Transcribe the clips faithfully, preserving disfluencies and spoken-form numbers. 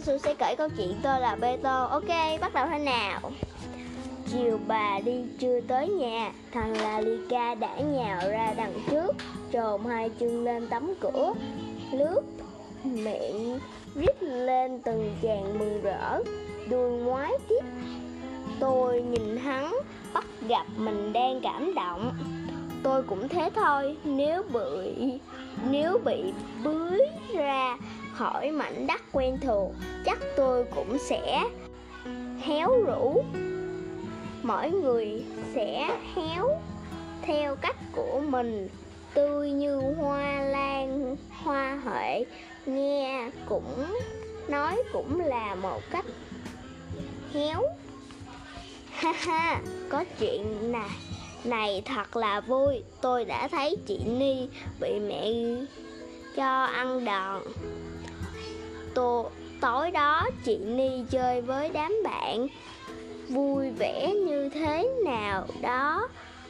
SuSu sẽ kể câu chuyện Tôi là Bê Tô. Ok, bắt đầu thế nào. Chiều bà đi chưa tới nhà, thằng Lalika đã nhào ra đằng trước, trồm hai chân lên tấm cửa, lướt miệng rít lên từng chàng mừng rỡ, đuôi ngoái tiếp. Tôi nhìn hắn, bắt gặp mình đang cảm động. Tôi cũng thế thôi, nếu bị nếu bị bưới ra khỏi mảnh đất quen thuộc, chắc tôi cũng sẽ héo rũ. Mỗi người sẽ héo theo cách của mình, tươi như hoa lan, hoa huệ, nghe cũng nói cũng là một cách héo. Ha ha, có chuyện này, này thật là vui. Tôi đã thấy chị Ni bị mẹ cho ăn đòn. Tô, tối đó chị Ni chơi với đám bạn vui vẻ như thế nào đó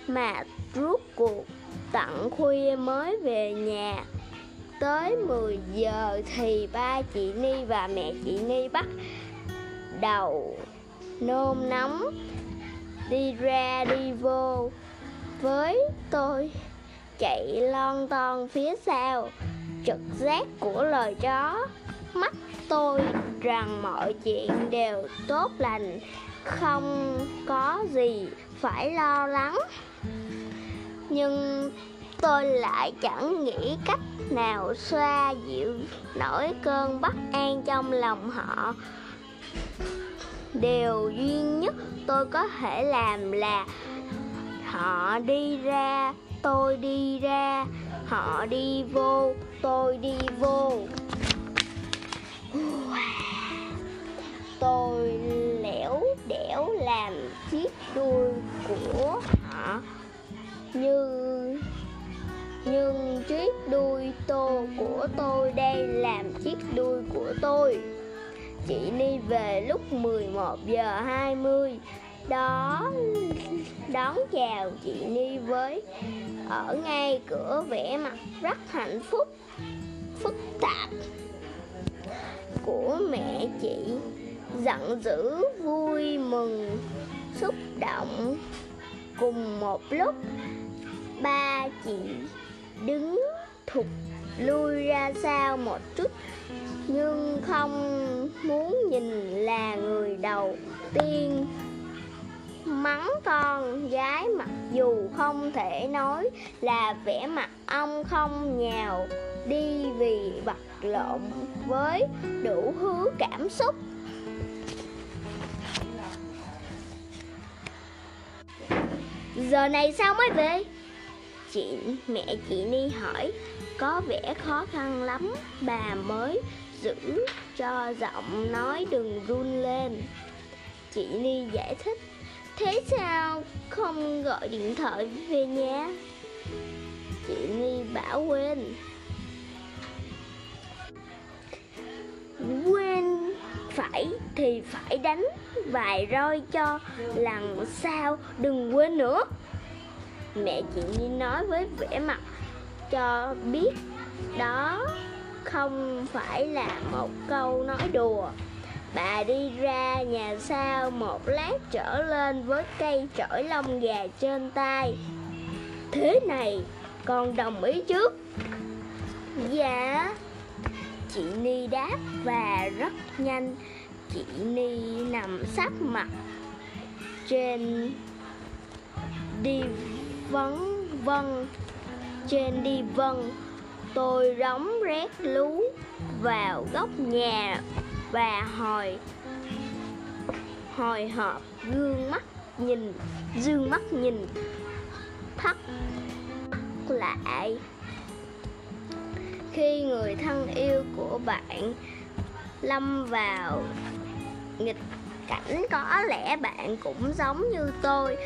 mà rốt cuộc tận khuya mới về nhà. Tới mười giờ thì ba chị Ni và mẹ chị Ni bắt đầu nôn nóng đi ra đi vô với tôi, chạy lon ton phía sau. Trực giác của loài chó mắt tôi rằng mọi chuyện đều tốt lành, không có gì phải lo lắng. Nhưng tôi lại chẳng nghĩ cách nào xoa dịu nổi cơn bất an trong lòng họ. Điều duy nhất tôi có thể làm là họ đi ra, tôi đi ra, họ đi vô, tôi đi vô. Tôi lẻo đẻo làm chiếc đuôi của họ, như nhưng chiếc đuôi tô của tôi đây làm chiếc đuôi của tôi. Chị Ni về lúc mười một giờ hai mươi. Đó đón chào chị Ni với ở ngay cửa, vẻ mặt rất hạnh phúc phức tạp của mẹ chị, giận dữ, vui mừng, xúc động cùng một lúc. Ba chị đứng thụt lui ra sau một chút, nhưng không muốn nhìn là người đầu tiên mắng con gái, mặc dù không thể nói là vẻ mặt ông không nhào đi vì vật lộn với đủ thứ cảm xúc. Giờ này sao mới về? Chị mẹ chị Ni hỏi, có vẻ khó khăn lắm bà mới giữ cho giọng nói đừng run lên. Chị Ni giải thích, thế sao không gọi điện thoại về nhà? Chị Ni bảo quên quên phải thì phải đánh vài roi cho lần sau đừng quên nữa. Mẹ chị Ni nói với vẻ mặt cho biết đó không phải là một câu nói đùa. Bà đi ra nhà sau một lát, trở lên với cây chổi lông gà trên tay. Thế này con đồng ý chứ? Dạ, chị Ni đáp, và rất nhanh chị Ni nằm sắp mặt trên đi vấn vân trên đi vân. Tôi rống rét lú vào góc nhà và hồi hồi hộp gương mắt nhìn dương mắt nhìn thắt lại khi người thân yêu của bạn lâm vào nghịch cảnh. Có lẽ bạn cũng giống như tôi,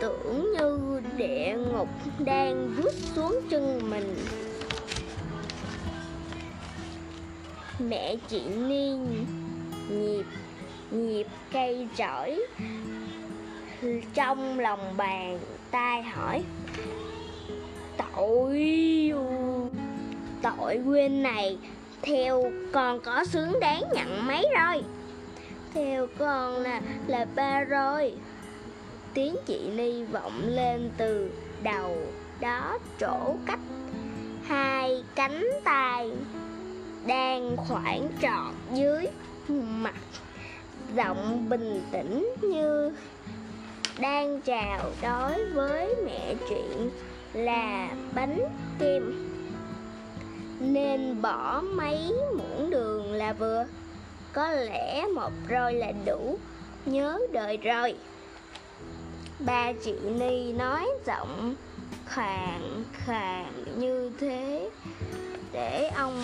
tưởng như địa ngục đang rút xuống chân mình. Mẹ chị Ni nhịp nhịp cây chổi trong lòng bàn tay hỏi, tội tội quên này Theo con có xứng đáng nhận mấy rồi? Theo con là, là ba rồi. Tiếng chị Ni vọng lên từ đầu đó chỗ cách hai cánh tay đang khoảng trọn dưới mặt, giọng bình tĩnh như đang chào đối với mẹ chuyện là bánh kem. Nên bỏ mấy muỗng đường là vừa, có lẽ một rồi là đủ, nhớ đời rồi. Ba chị Ni nói giọng khàn khàn như thế để ông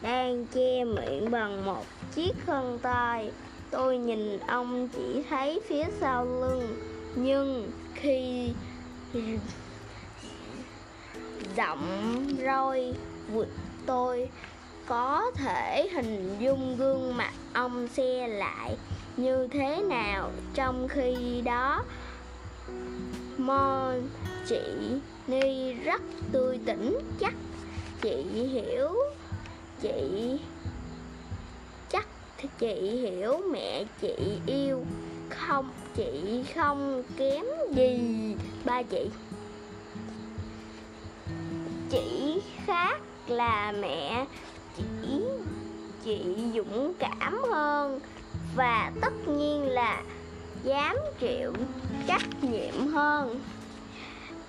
đang che miệng bằng một chiếc khăn tay. Tôi nhìn ông chỉ thấy phía sau lưng, nhưng khi giọng rơi vượt tôi có thể hình dung gương mặt ông xe lại như thế nào. Trong khi đó môi chị Ni rất tươi tỉnh, chắc chị hiểu chị chắc chị hiểu mẹ chị yêu không chị không kém gì ba chị. Chỉ khác là mẹ chị chị dũng cảm hơn, và tất nhiên là dám chịu trách nhiệm hơn.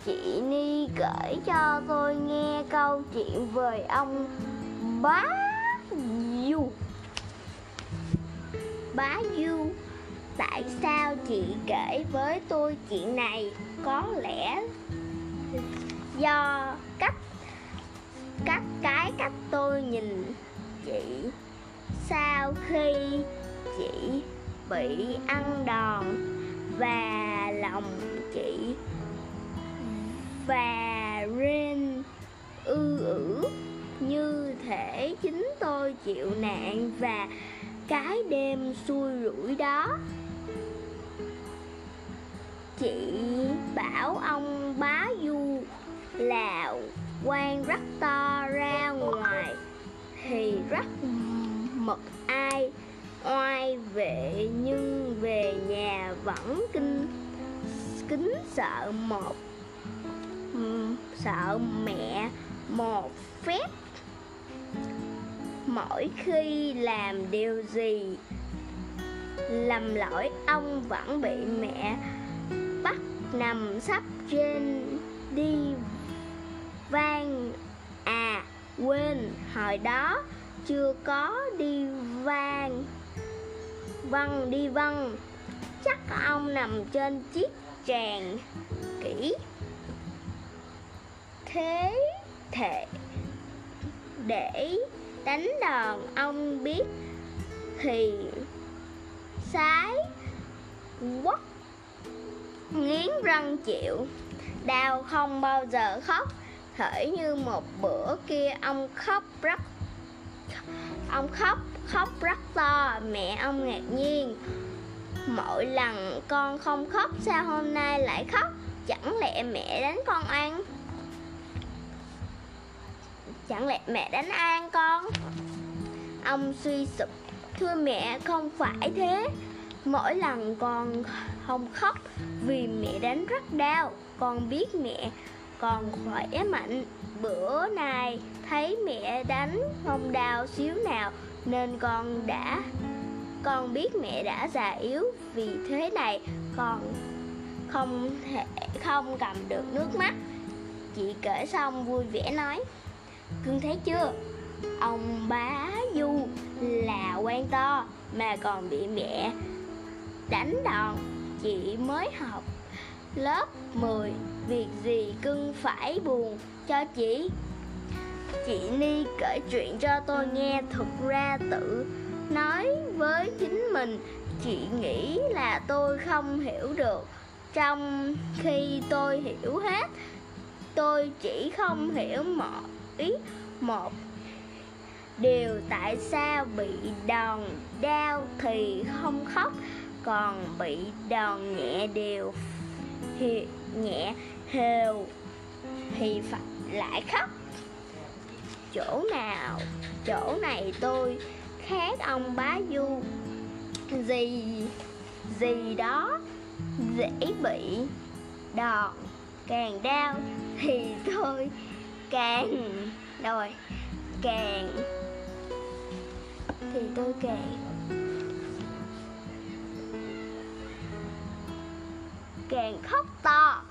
Chị Ni kể cho tôi nghe câu chuyện về ông Bá Du. Bá Du, tại sao chị kể với tôi chuyện này? Có lẽ do cách cách cái cách tôi nhìn chị sau khi chị bị ăn đòn, và lòng chị và rên ư ử như thể chính tôi chịu nạn và cái đêm xui rủi đó. Chị bảo ông Bá Du là quan rất to ra ngoài thì rất mực ai oai vệ, nhưng về nhà vẫn kinh kính sợ một sợ mẹ một phép. Mỗi khi làm điều gì lầm lỗi, ông vẫn bị mẹ bắt nằm sắp trên đi vang. À quên, hồi đó chưa có đi vang văng đi văng chắc ông nằm trên chiếc tràng kỹ thế thể để đánh đòn. Ông biết thì sái quất nghiến răng chịu đau, không bao giờ khóc. Thể như một bữa kia ông khóc rất ông khóc khóc rất to. Mẹ ông ngạc nhiên, mỗi lần con không khóc sao hôm nay lại khóc? Chẳng lẽ mẹ đánh con ăn Chẳng lẽ mẹ đánh an con? Ông suy sụp. Thưa mẹ, không phải thế. Mỗi lần con không khóc vì mẹ đánh rất đau. Con biết mẹ còn khỏe mạnh. Bữa nay thấy mẹ đánh không đau xíu nào nên con đã Con biết mẹ đã già yếu. Vì thế này con không thể không cầm được nước mắt. Chị kể xong vui vẻ nói: Cưng thấy chưa, ông Bá Du là quan to mà còn bị mẹ đánh đòn. Chị mới học lớp mười, việc gì cưng phải buồn cho chị. Chị Ni kể chuyện cho tôi nghe, thực ra tự nói với chính mình. Chị nghĩ là tôi không hiểu được, trong khi tôi hiểu hết. Tôi chỉ không hiểu mọi ý một điều, tại sao bị đòn đau thì không khóc, còn bị đòn nhẹ đều thì nhẹ hều thì phải lại khóc. chỗ nào. Chỗ này tôi khác ông bá Du gì gì đó, dễ bị đòn càng đau thì tôi càng rồi càng thì tôi càng càng khóc to.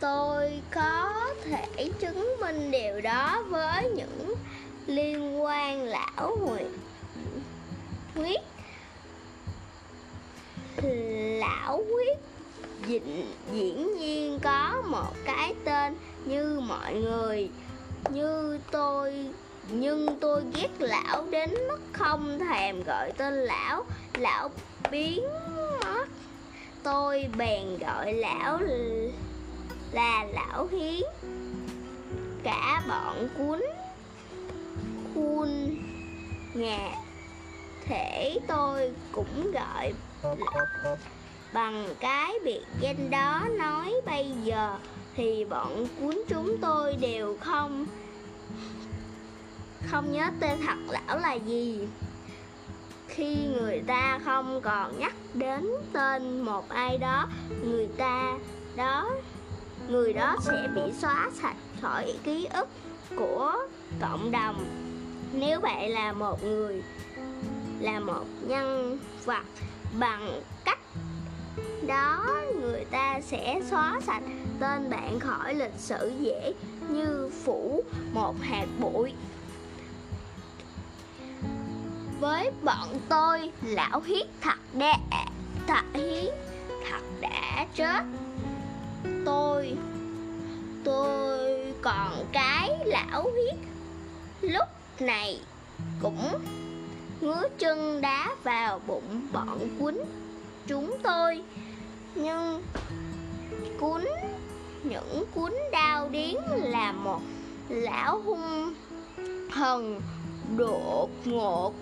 Tôi có thể chứng minh điều đó với những liên quan lão huyệt huyết lão huyết dĩ nhiên có một cái tên như mọi người, như tôi nhưng tôi ghét lão đến mức không thèm gọi tên lão. Lão biến mất, tôi bèn gọi lão là lão Hiến. Cả bọn cuốn khuôn nhà thể tôi cũng gọi bằng cái biệt danh đó. Nói bây giờ thì bọn cuốn chúng tôi đều không không nhớ tên thật lão là gì. Khi người ta không còn nhắc đến tên một ai đó, người ta đó người đó sẽ bị xóa sạch khỏi ký ức của cộng đồng. Nếu bạn là một người là một nhân vật bằng cách đó, người ta sẽ xóa sạch tên bạn khỏi lịch sử dễ như phủ một hạt bụi. Với bọn tôi, lão Hiến thật đã thật hiến thật đã chết. Tôi tôi còn cái lão Hiến lúc này cũng ngứa chân đá vào bụng bọn cuốn chúng tôi, nhưng cuốn những cuốn đao điếng là một lão hung hần đột ngột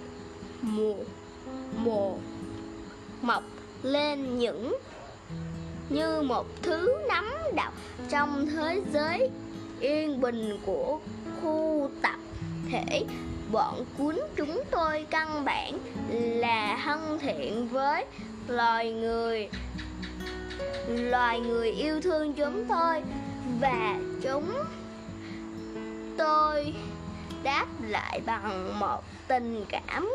mù mù mọc lên những như một thứ nắm độc trong thế giới yên bình của khu tập thể. Bọn cuốn chúng tôi căn bản là thân thiện với loài người loài người yêu thương chúng tôi, và chúng tôi đáp lại bằng một tình cảm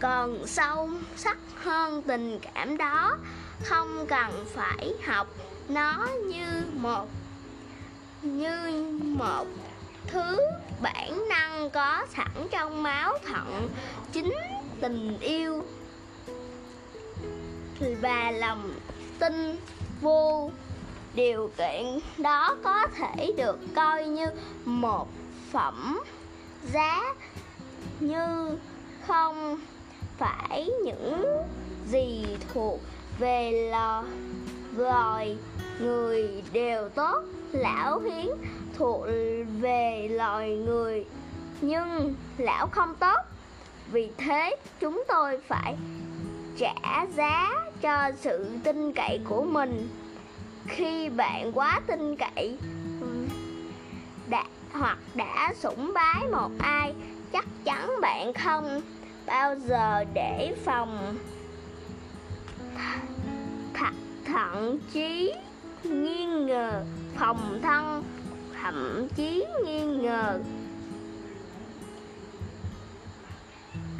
còn sâu sắc hơn. Tình cảm đó không cần phải học nó như một như một thứ bản năng có sẵn trong máu thận. Chính tình yêu và lòng tin vô điều kiện đó có thể được coi như một phẩm giá, như không phải những gì thuộc về lò loài người đều tốt. Lão Hiến thuộc về loài người nhưng lão không tốt, vì thế chúng tôi phải trả giá cho sự tin cậy của mình. Khi bạn quá tin cậy đã, hoặc đã sủng bái một ai, chắc chắn bạn không bao giờ để phòng thật thậm chí nghi ngờ phòng thân thậm chí nghi ngờ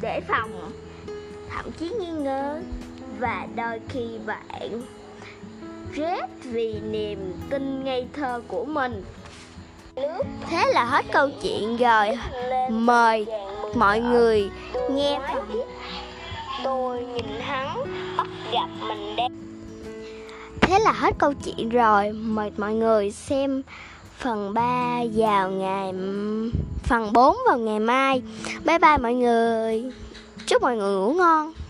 để phòng thậm chí nghi ngờ và đôi khi bạn rét vì niềm tin ngây thơ của mình. Thế là hết câu chuyện rồi, mời mọi người nghe phần. Tôi nhìn hắn bắt gặp mình đang. Thế là hết câu chuyện rồi, mời mọi người xem phần ba vào ngày phần bốn vào ngày mai. Bye bye mọi người. Chúc mọi người ngủ ngon.